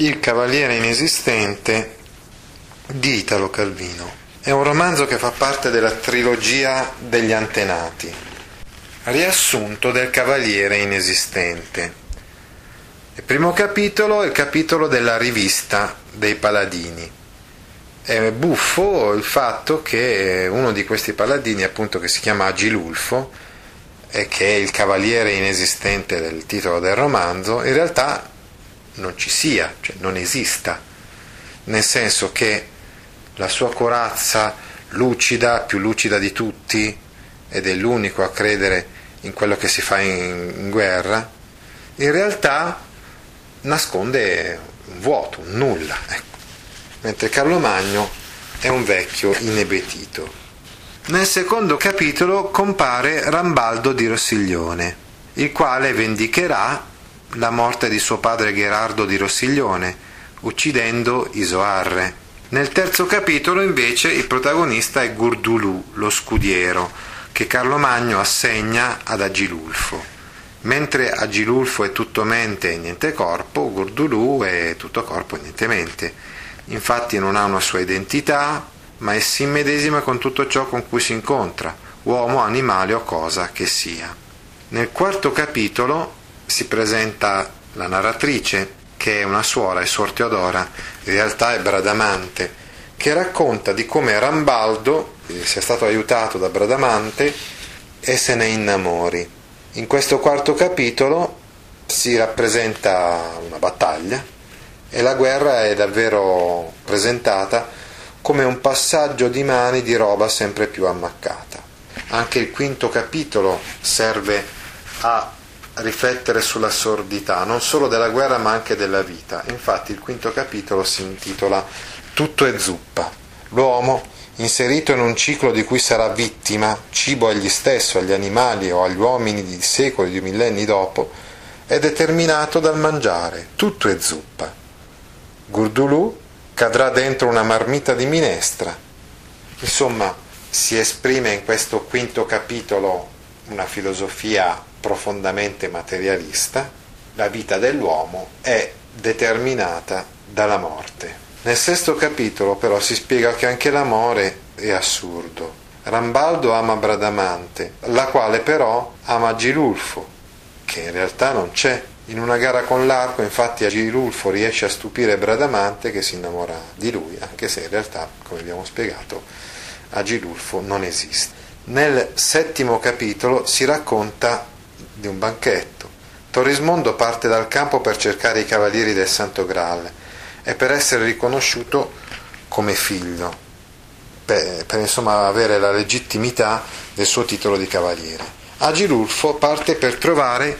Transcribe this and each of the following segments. Il cavaliere inesistente di Italo Calvino è un romanzo che fa parte della trilogia degli antenati, riassunto del cavaliere inesistente. Il primo capitolo è il capitolo della rivista dei paladini. È buffo il fatto che uno di questi paladini, appunto, che si chiama Agilulfo e che è il cavaliere inesistente del titolo del romanzo, in realtà non ci sia, cioè non esista, nel senso che la sua corazza lucida, più lucida di tutti, ed è l'unico a credere in quello che si fa in guerra, in realtà nasconde un vuoto, un nulla, ecco. Mentre Carlo Magno è un vecchio inebetito. Nel secondo capitolo compare Rambaldo di Rossiglione, il quale vendicherà la morte di suo padre Gerardo di Rossiglione, uccidendo Isoarre. Nel terzo capitolo, invece, il protagonista è Gurdulù, lo scudiero, che Carlo Magno assegna ad Agilulfo. Mentre Agilulfo è tutto mente e niente corpo, Gurdulù è tutto corpo e niente mente. Infatti non ha una sua identità, ma è immedesima con tutto ciò con cui si incontra, uomo, animale o cosa che sia. Nel quarto capitolo si presenta la narratrice, che è una suora, è Suor Teodora, in realtà è Bradamante, che racconta di come Rambaldo sia stato aiutato da Bradamante e se ne innamori. In questo quarto capitolo si rappresenta una battaglia e la guerra è davvero presentata come un passaggio di mani di roba sempre più ammaccata. Anche il quinto capitolo serve a riflettere sulla sordità non solo della guerra ma anche della vita. Infatti il quinto capitolo si intitola Tutto è zuppa. L'uomo, inserito in un ciclo di cui sarà vittima, cibo egli stesso, agli animali o agli uomini di secoli, di millenni dopo, è determinato dal mangiare. Tutto è zuppa. Gurdulù cadrà dentro una marmita di minestra. Insomma, si esprime in questo quinto capitolo una filosofia profondamente materialista. La vita dell'uomo è determinata dalla morte. Nel sesto capitolo però si spiega che anche l'amore è assurdo. Rambaldo ama Bradamante, la quale però ama Girulfo, che in realtà non c'è. In una gara con l'arco, infatti, Girulfo riesce a stupire Bradamante, che si innamora di lui, anche se in realtà, come abbiamo spiegato, Girulfo non esiste. Nel settimo capitolo si racconta di un banchetto. Torrismondo parte dal campo per cercare i cavalieri del Santo Graal e per essere riconosciuto come figlio, per insomma avere la legittimità del suo titolo di cavaliere. Agilulfo parte per trovare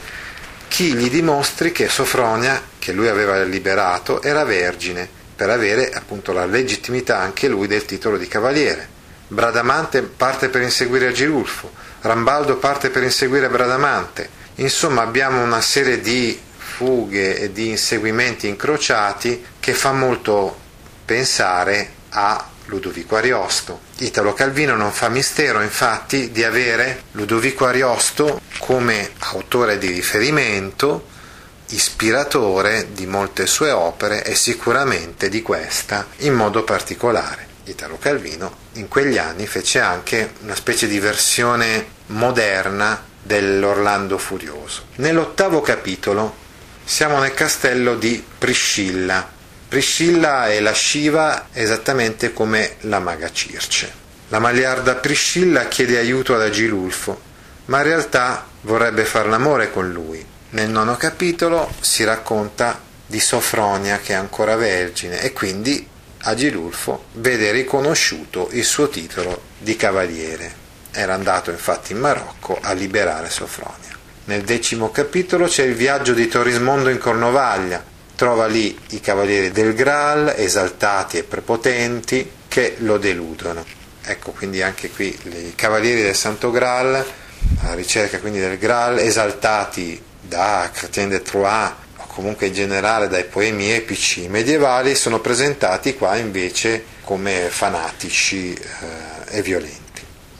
chi gli dimostri che Sofronia, che lui aveva liberato, era vergine, per avere appunto la legittimità anche lui del titolo di cavaliere. Bradamante parte per inseguire Agilulfo, Rambaldo parte per inseguire Bradamante. Insomma, abbiamo una serie di fughe e di inseguimenti incrociati che fa molto pensare a Ludovico Ariosto. Italo Calvino non fa mistero, infatti, di avere Ludovico Ariosto come autore di riferimento, ispiratore di molte sue opere e sicuramente di questa in modo particolare. Italo Calvino in quegli anni fece anche una specie di versione moderna dell'Orlando Furioso. Nell'ottavo capitolo siamo nel castello di Priscilla. Priscilla è lasciva esattamente come la maga Circe. La maliarda Priscilla chiede aiuto ad Agilulfo, ma in realtà vorrebbe far l'amore con lui. Nel nono capitolo si racconta di Sofronia, che è ancora vergine, e quindi Agilulfo vede riconosciuto il suo titolo di cavaliere. Era andato infatti in Marocco a liberare Sofronia. Nel 10° capitolo c'è il viaggio di Torrismondo in Cornovaglia. Trova lì i cavalieri del Graal, esaltati e prepotenti, che lo deludono. Ecco, quindi anche qui i cavalieri del Santo Graal, alla ricerca quindi del Graal, esaltati da Crétien de Troyes, o comunque in generale dai poemi epici medievali, sono presentati qua invece come fanatici e violenti.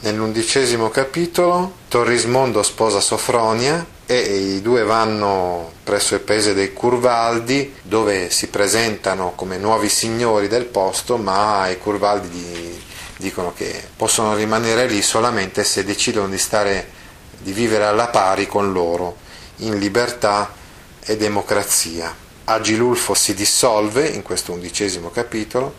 Nell'11° capitolo Torrismondo sposa Sofronia e i due vanno presso il paese dei Curvaldi, dove si presentano come nuovi signori del posto, ma i Curvaldi dicono che possono rimanere lì solamente se decidono di vivere alla pari con loro, in libertà e democrazia. Agilulfo si dissolve in questo 11° capitolo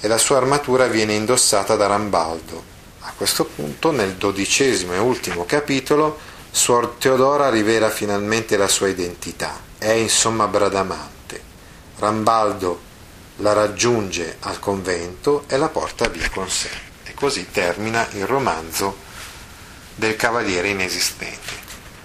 e la sua armatura viene indossata da Rambaldo. A questo punto, nel 12° e ultimo capitolo, Suor Teodora rivela finalmente la sua identità. È insomma Bradamante. Rambaldo la raggiunge al convento e la porta via con sé. E così termina il romanzo del Cavaliere Inesistente.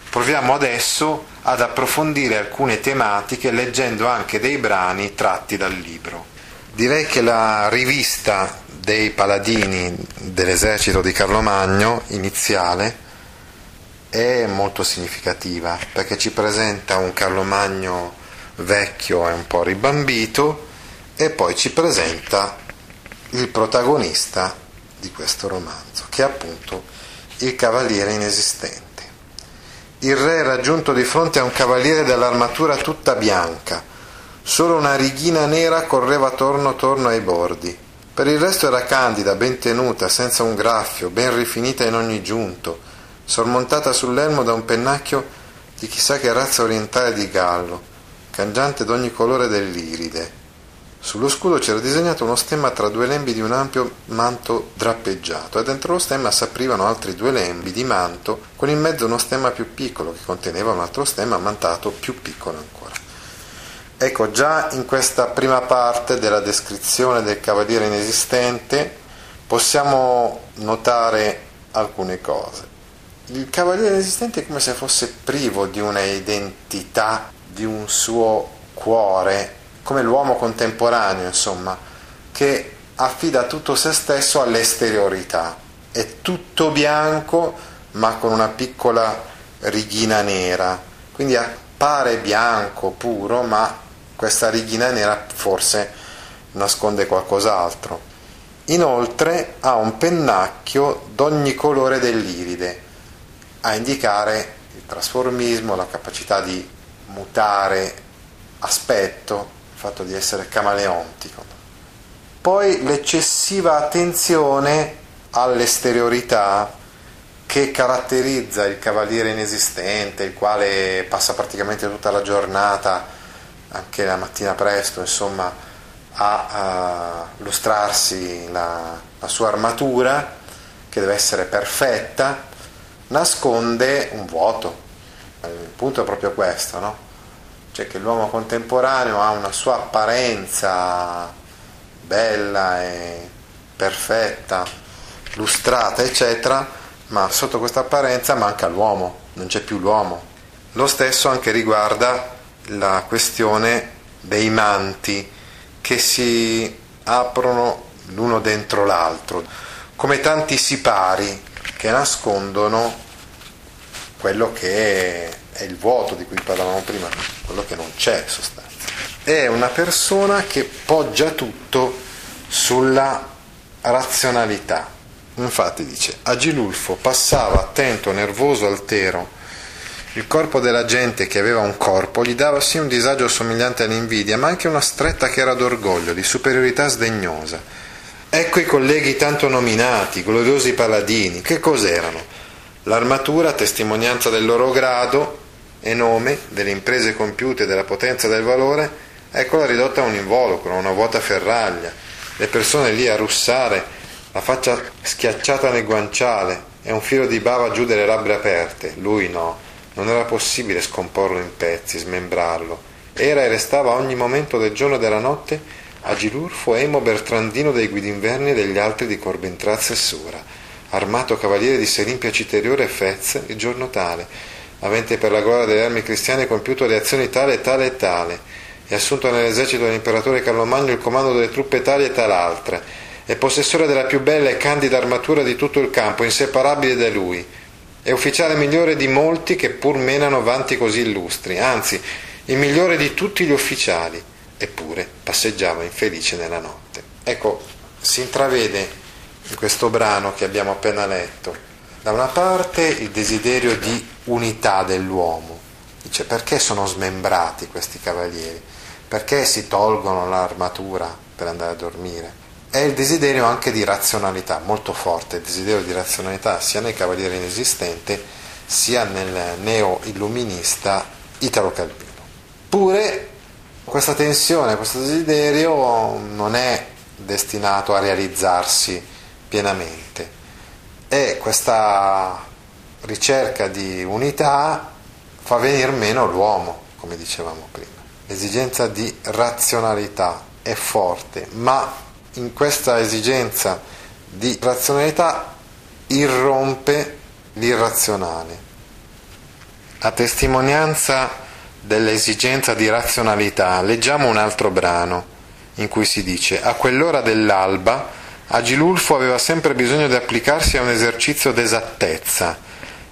Proviamo adesso ad approfondire alcune tematiche leggendo anche dei brani tratti dal libro. Direi che la rivista dei paladini dell'esercito di Carlo Magno iniziale è molto significativa, perché ci presenta un Carlo Magno vecchio e un po' ribambito e poi ci presenta il protagonista di questo romanzo, che è appunto il cavaliere inesistente. Il re è raggiunto di fronte a un cavaliere dall'armatura tutta bianca, solo una righina nera correva torno ai bordi. Per il resto era candida, ben tenuta, senza un graffio, ben rifinita in ogni giunto, sormontata sull'elmo da un pennacchio di chissà che razza orientale di gallo, cangiante d'ogni colore dell'iride. Sullo scudo c'era disegnato uno stemma tra due lembi di un ampio manto drappeggiato, e dentro lo stemma s'aprivano altri due lembi di manto, con in mezzo uno stemma più piccolo, che conteneva un altro stemma mantato più piccolo ancora. Ecco, già in questa prima parte della descrizione del cavaliere inesistente possiamo notare alcune cose. Il cavaliere inesistente è come se fosse privo di una identità, di un suo cuore, come l'uomo contemporaneo, insomma, che affida tutto se stesso all'esteriorità. È tutto bianco, ma con una piccola righina nera. Quindi appare bianco, puro, ma questa righina nera forse nasconde qualcos'altro. Inoltre ha un pennacchio d'ogni colore dell'iride, a indicare il trasformismo, la capacità di mutare aspetto, il fatto di essere camaleontico. Poi l'eccessiva attenzione all'esteriorità che caratterizza il cavaliere inesistente, il quale passa praticamente tutta la giornata, anche la mattina presto, insomma, a lustrarsi la sua armatura, che deve essere perfetta, nasconde un vuoto. Il punto è proprio questo, no? Cioè che l'uomo contemporaneo ha una sua apparenza bella e perfetta, lustrata, eccetera, ma sotto questa apparenza manca l'uomo, non c'è più l'uomo. Lo stesso anche riguarda la questione dei manti, che si aprono l'uno dentro l'altro, come tanti sipari che nascondono quello che è il vuoto di cui parlavamo prima, quello che non c'è in sostanza. È una persona che poggia tutto sulla razionalità. Infatti dice: Agilulfo passava attento, nervoso, altero. Il corpo della gente, che aveva un corpo, gli dava sì un disagio somigliante all'invidia, ma anche una stretta che era d'orgoglio, di superiorità sdegnosa. Ecco i colleghi tanto nominati, gloriosi paladini. Che cos'erano? L'armatura, testimonianza del loro grado e nome, delle imprese compiute, della potenza del valore, eccola ridotta a un involucro, a una vuota ferraglia. Le persone lì a russare, la faccia schiacciata nel guanciale e un filo di bava giù delle labbra aperte. Lui no, non era possibile scomporlo in pezzi, smembrarlo. Era e restava ogni momento del giorno e della notte Agilulfo Emo Bertrandino dei Guidinverni e degli altri di Corbentrazza e Sura, armato cavaliere di Serimpia Citeriore e Fez, il giorno tale, avente per la gloria delle armi cristiane compiuto le azioni tale e tale e tale, e assunto nell'esercito dell'imperatore Carlo Magno il comando delle truppe tali e tal'altra, è possessore della più bella e candida armatura di tutto il campo, inseparabile da lui, è ufficiale migliore di molti che pur menano vanti così illustri, anzi, il migliore di tutti gli ufficiali, eppure passeggiava infelice nella notte. Ecco, si intravede in questo brano che abbiamo appena letto, da una parte il desiderio di unità dell'uomo, dice perché sono smembrati questi cavalieri, perché si tolgono l'armatura per andare a dormire, è il desiderio anche di razionalità, molto forte, il desiderio di razionalità sia nel cavaliere inesistente sia nel neo-illuminista Italo Calvino. Pure questa tensione, questo desiderio non è destinato a realizzarsi pienamente, e questa ricerca di unità fa venir meno l'uomo, come dicevamo prima. L'esigenza di razionalità è forte, ma in questa esigenza di razionalità irrompe l'irrazionale. A testimonianza dell'esigenza di razionalità, leggiamo un altro brano in cui si dice: a quell'ora dell'alba Agilulfo aveva sempre bisogno di applicarsi a un esercizio d'esattezza.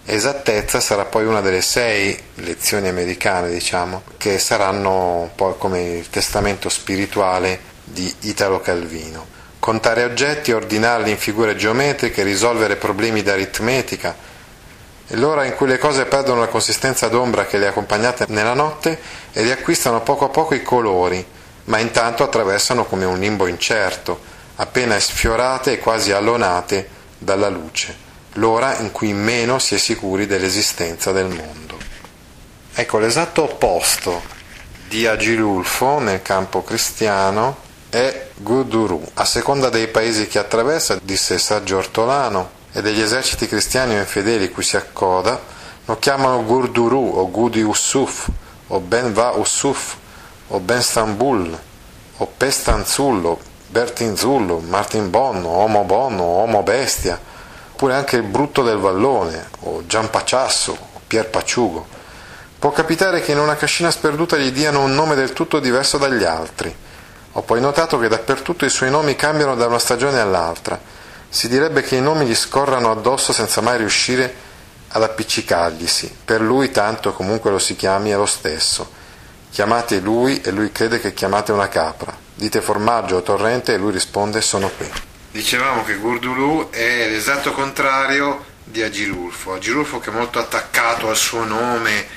Esattezza sarà poi una delle 6 lezioni americane, diciamo, che saranno poi come il testamento spirituale di Italo Calvino. Contare oggetti, ordinarli in figure geometriche, risolvere problemi d'aritmetica. E l'ora in cui le cose perdono la consistenza d'ombra che le accompagnate nella notte e riacquistano poco a poco i colori, ma intanto attraversano come un limbo incerto, appena sfiorate e quasi allonate dalla luce, l'ora in cui meno si è sicuri dell'esistenza del mondo. Ecco, l'esatto opposto di Agilulfo nel campo cristiano è Gurdulù. A seconda dei paesi che attraversa, disse saggio Ortolano, e degli eserciti cristiani o infedeli cui si accoda, lo chiamano Gurdulù o Gudi Usuf o Ben Va Usuf o Ben Stambul o Pestanzullo, Bertinzullo, Martin Bonno, Homo Bonno, Homo Bestia, oppure anche il Brutto del Vallone o Gian Paciasso o Pier Paciugo. Può capitare che in una cascina sperduta gli diano un nome del tutto diverso dagli altri. Ho poi notato che dappertutto i suoi nomi cambiano da una stagione all'altra. Si direbbe che i nomi gli scorrano addosso senza mai riuscire ad appiccicarglisi. Per lui, tanto comunque lo si chiami, è lo stesso. Chiamate lui e lui crede che chiamate una capra. Dite formaggio o torrente e lui risponde sono qui. Dicevamo che Gurdulù è l'esatto contrario di Agilulfo. Agilulfo che è molto attaccato al suo nome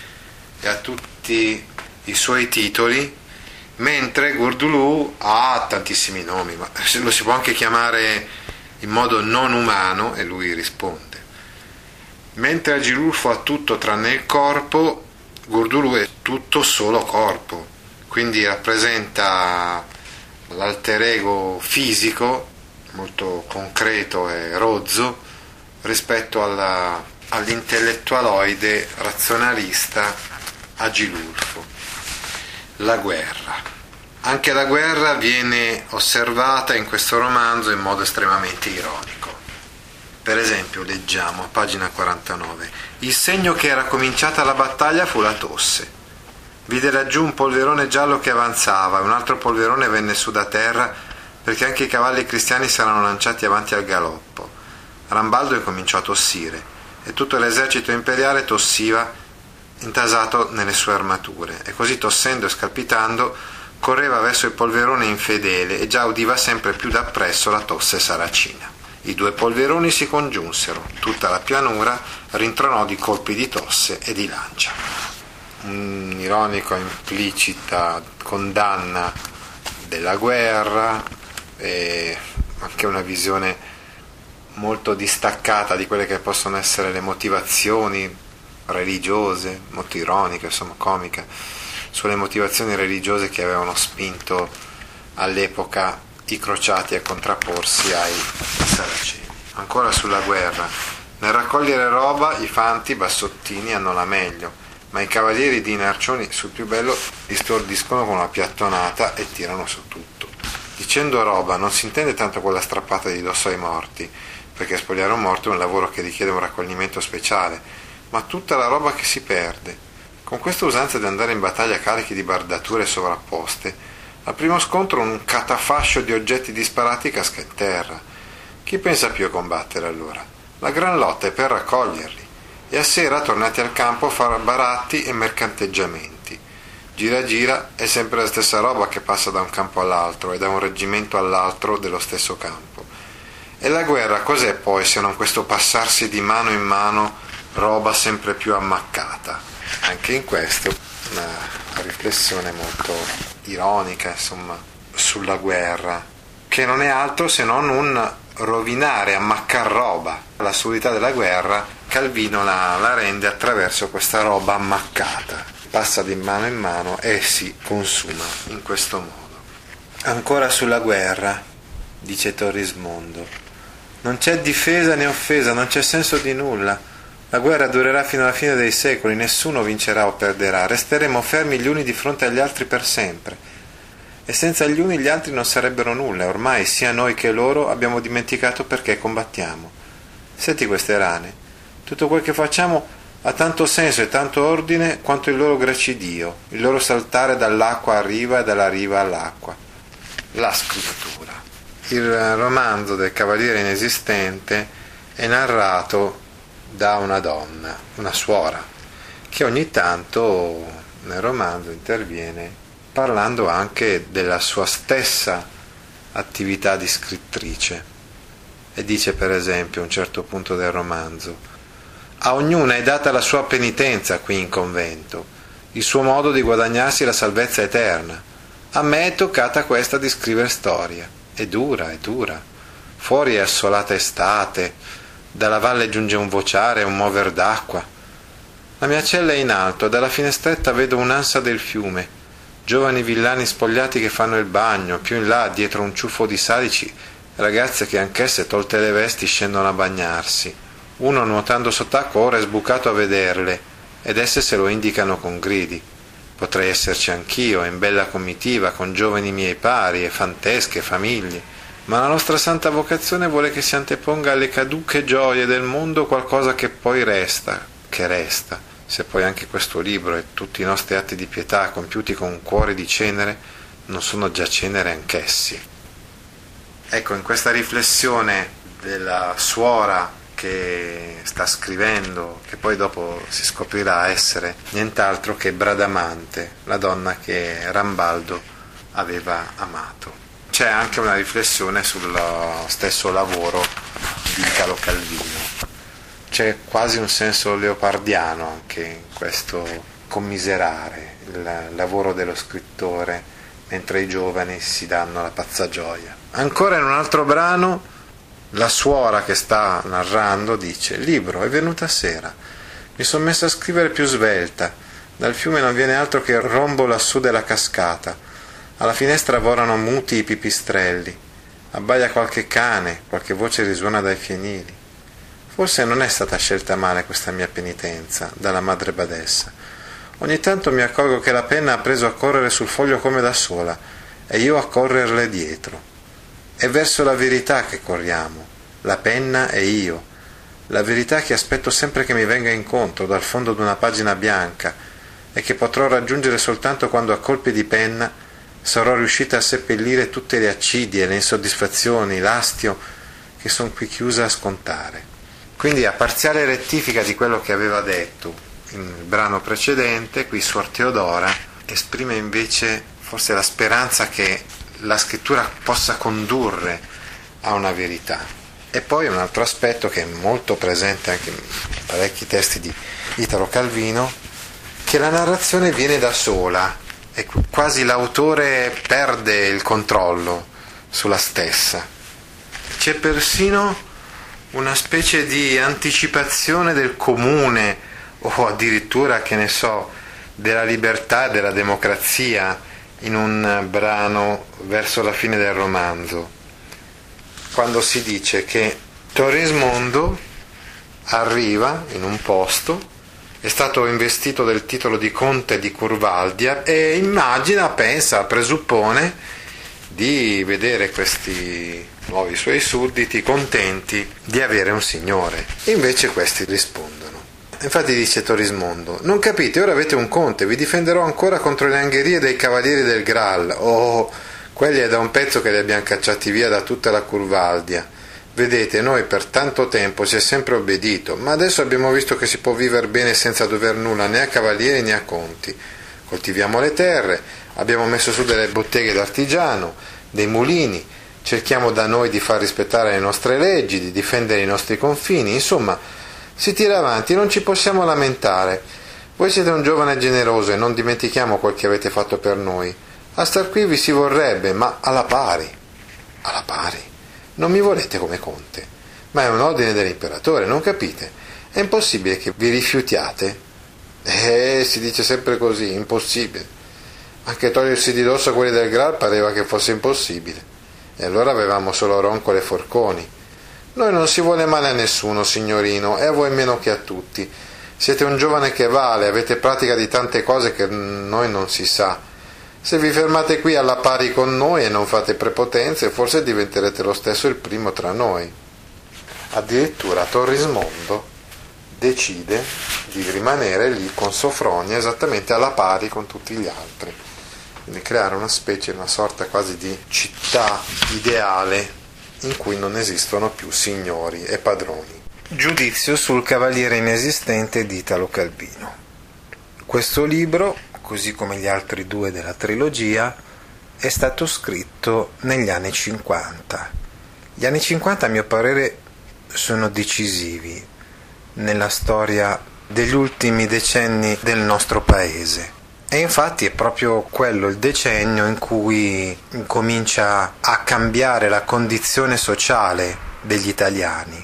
e a tutti i suoi titoli, mentre Gurdulù ha tantissimi nomi, ma lo si può anche chiamare in modo non umano e lui risponde. Mentre Agilulfo ha tutto tranne il corpo, Gurdulù è tutto solo corpo, quindi rappresenta l'alter ego fisico molto concreto e rozzo rispetto all'intellettualoide razionalista Agilulfo. La guerra. Anche la guerra viene osservata in questo romanzo in modo estremamente ironico. Per esempio, leggiamo a pagina 49: il segno che era cominciata la battaglia fu la tosse. Vide laggiù un polverone giallo che avanzava, un altro polverone venne su da terra, perché anche i cavalli cristiani si erano lanciati avanti al galoppo. Rambaldo incominciò a tossire e tutto l'esercito imperiale tossiva intasato nelle sue armature, e così tossendo e scalpitando correva verso il polverone infedele e già udiva sempre più dappresso la tosse saracina. I due polveroni si congiunsero, tutta la pianura rintronò di colpi di tosse e di lancia. Un'ironica implicita condanna della guerra e anche una visione molto distaccata di quelle che possono essere le motivazioni religiose, molto ironica, insomma comica, sulle motivazioni religiose che avevano spinto all'epoca i crociati a contrapporsi ai saraceni. Ancora sulla guerra: nel raccogliere roba i fanti bassottini hanno la meglio, ma i cavalieri di Narcioni sul più bello distordiscono con una piattonata e tirano su tutto. Dicendo roba non si intende tanto quella strappata di dosso ai morti, perché spogliare un morto è un lavoro che richiede un raccoglimento speciale, ma tutta la roba che si perde. Con questa usanza di andare in battaglia carichi di bardature sovrapposte, al primo scontro un catafascio di oggetti disparati casca in terra. Chi pensa più a combattere allora? La gran lotta è per raccoglierli, e a sera tornati al campo a far baratti e mercanteggiamenti. Gira gira è sempre la stessa roba che passa da un campo all'altro e da un reggimento all'altro dello stesso campo. E la guerra cos'è poi se non questo passarsi di mano in mano roba sempre più ammaccata? Anche in questo una riflessione molto ironica, insomma, sulla guerra, che non è altro se non un rovinare, ammaccar roba. L'assurdità della guerra Calvino la rende attraverso questa roba ammaccata, passa di mano in mano e si consuma in questo modo. Ancora sulla guerra dice Torrismondo: non c'è difesa né offesa, non c'è senso di nulla. La guerra durerà fino alla fine dei secoli, nessuno vincerà o perderà, resteremo fermi gli uni di fronte agli altri per sempre. E senza gli uni gli altri non sarebbero nulla, ormai sia noi che loro abbiamo dimenticato perché combattiamo. Senti queste rane, tutto quel che facciamo ha tanto senso e tanto ordine quanto il loro gracidio, il loro saltare dall'acqua a riva e dalla riva all'acqua. La scrittura. Il romanzo del Cavaliere Inesistente è narrato da una donna, una suora, che ogni tanto nel romanzo interviene parlando anche della sua stessa attività di scrittrice, e dice per esempio a un certo punto del romanzo: a ognuna è data la sua penitenza qui in convento, il suo modo di guadagnarsi la salvezza eterna. A me è toccata questa di scrivere storia, è dura, fuori è assolata estate, dalla valle giunge un vociare, un mover d'acqua. La mia cella è in alto e dalla finestretta vedo un'ansa del fiume, giovani villani spogliati che fanno il bagno, più in là dietro un ciuffo di salici ragazze che anch'esse tolte le vesti scendono a bagnarsi, uno nuotando sott'acqua ora è sbucato a vederle ed esse se lo indicano con gridi. Potrei esserci anch'io in bella comitiva con giovani miei pari e fantesche famiglie, ma la nostra santa vocazione vuole che si anteponga alle caduche gioie del mondo qualcosa che poi resta, se poi anche questo libro e tutti i nostri atti di pietà compiuti con cuori di cenere non sono già cenere anch'essi. Ecco, in questa riflessione della suora che sta scrivendo, che poi dopo si scoprirà essere nient'altro che Bradamante, la donna che Rambaldo aveva amato. C'è anche una riflessione sullo stesso lavoro di Italo Calvino. C'è quasi un senso leopardiano anche in questo commiserare il lavoro dello scrittore mentre i giovani si danno la pazza gioia. Ancora in un altro brano la suora che sta narrando dice: libro, è venuta sera, mi sono messa a scrivere più svelta, dal fiume non viene altro che il rombo lassù della cascata. Alla finestra vorano muti i pipistrelli, abbaia qualche cane, qualche voce risuona dai fienili. Forse non è stata scelta male questa mia penitenza dalla madre badessa. Ogni tanto mi accorgo che la penna ha preso a correre sul foglio come da sola e io a correrle dietro. È verso la verità che corriamo, la penna e io, la verità che aspetto sempre che mi venga incontro dal fondo d'una pagina bianca e che potrò raggiungere soltanto quando a colpi di penna sarò riuscita a seppellire tutte le accidie, le insoddisfazioni, l'astio che sono qui chiusa a scontare. Quindi, a parziale rettifica di quello che aveva detto nel brano precedente, qui Suor Teodora esprime invece forse la speranza che la scrittura possa condurre a una verità. E poi un altro aspetto che è molto presente anche in parecchi testi di Italo Calvino, che la narrazione viene da sola e quasi l'autore perde il controllo sulla stessa. C'è persino una specie di anticipazione del comune, o addirittura, che ne so, della libertà e della democrazia in un brano verso la fine del romanzo, quando si dice che Torrismondo arriva in un posto, è stato investito del titolo di conte di Curvaldia e immagina, pensa, presuppone di vedere questi nuovi suoi sudditi contenti di avere un signore. Invece questi rispondono: Infatti dice Torrismondo: non capite, ora avete un conte, vi difenderò ancora contro le angherie dei cavalieri del Graal. Oh, quelli è da un pezzo che li abbiamo cacciati via da tutta la Curvaldia. Vedete, noi per tanto tempo si è sempre obbedito, ma adesso abbiamo visto che si può vivere bene senza dover nulla né a cavalieri né a conti. Coltiviamo le terre, abbiamo messo su delle botteghe d'artigiano, dei mulini, cerchiamo da noi di far rispettare le nostre leggi, di difendere i nostri confini, insomma, si tira avanti, non ci possiamo lamentare. Voi siete un giovane generoso e non dimentichiamo quel che avete fatto per noi. A star qui vi si vorrebbe, ma alla pari. Alla pari? Non mi volete come conte, ma è un ordine dell'imperatore, non capite? È impossibile che vi rifiutiate. Si dice sempre così, impossibile. Anche togliersi di dosso a quelli del Graal pareva che fosse impossibile. E allora avevamo solo roncole e forconi. Noi non si vuole male a nessuno, signorino, e a voi meno che a tutti. Siete un giovane che vale, avete pratica di tante cose che noi non si sa. Se vi fermate qui alla pari con noi e non fate prepotenze, forse diventerete lo stesso il primo tra noi. Addirittura Torrismondo decide di rimanere lì con Sofronia esattamente alla pari con tutti gli altri, quindi creare una specie, una sorta quasi di città ideale in cui non esistono più signori e padroni. Giudizio sul cavaliere inesistente di Italo Calvino. Questo libro, così come gli altri due della trilogia, è stato scritto negli anni 50. Gli anni 50, a mio parere, sono decisivi nella storia degli ultimi decenni del nostro paese. E infatti è proprio quello il decennio in cui comincia a cambiare la condizione sociale degli italiani.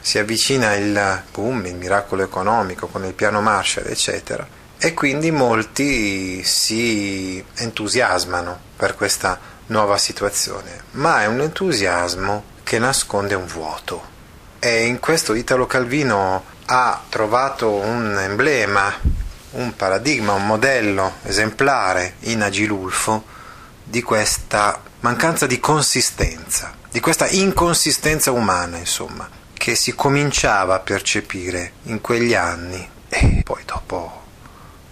Si avvicina il boom, il miracolo economico con il piano Marshall, eccetera. E quindi molti si entusiasmano per questa nuova situazione, ma è un entusiasmo che nasconde un vuoto. E in questo Italo Calvino ha trovato un emblema, un paradigma, un modello esemplare in Agilulfo di questa mancanza di consistenza, di questa inconsistenza umana, insomma, che si cominciava a percepire in quegli anni e poi dopo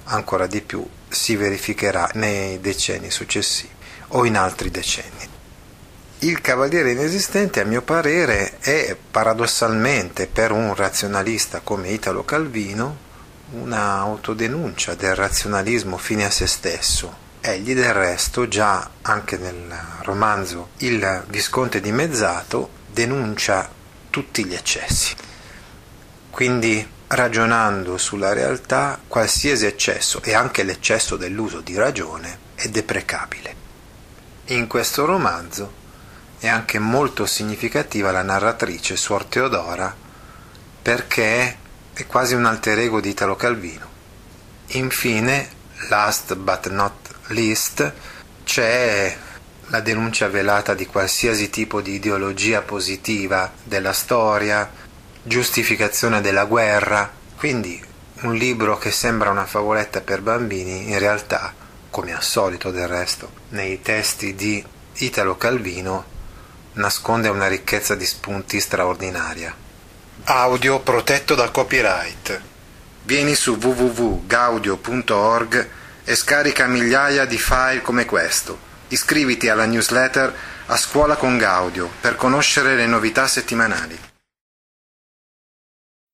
ancora di più si verificherà nei decenni successivi o in altri decenni. Il cavaliere inesistente, a mio parere, è paradossalmente per un razionalista come Italo Calvino una autodenuncia del razionalismo fine a se stesso. Egli del resto già anche nel romanzo Il Visconte di Mezzato denuncia tutti gli eccessi. Quindi, ragionando sulla realtà, qualsiasi eccesso, e anche l'eccesso dell'uso di ragione, è deprecabile. In questo romanzo è anche molto significativa la narratrice Suor Teodora, perché è quasi un alter ego di Italo Calvino. Infine, last but not least, c'è la denuncia velata di qualsiasi tipo di ideologia positiva della storia, giustificazione della guerra. Quindi un libro che sembra una favoletta per bambini, in realtà, come al solito del resto nei testi di Italo Calvino, nasconde una ricchezza di spunti straordinaria. Audio protetto dal copyright. Vieni su www.gaudio.org e scarica migliaia di file come questo. Iscriviti alla newsletter A Scuola con Gaudio per conoscere le novità settimanali.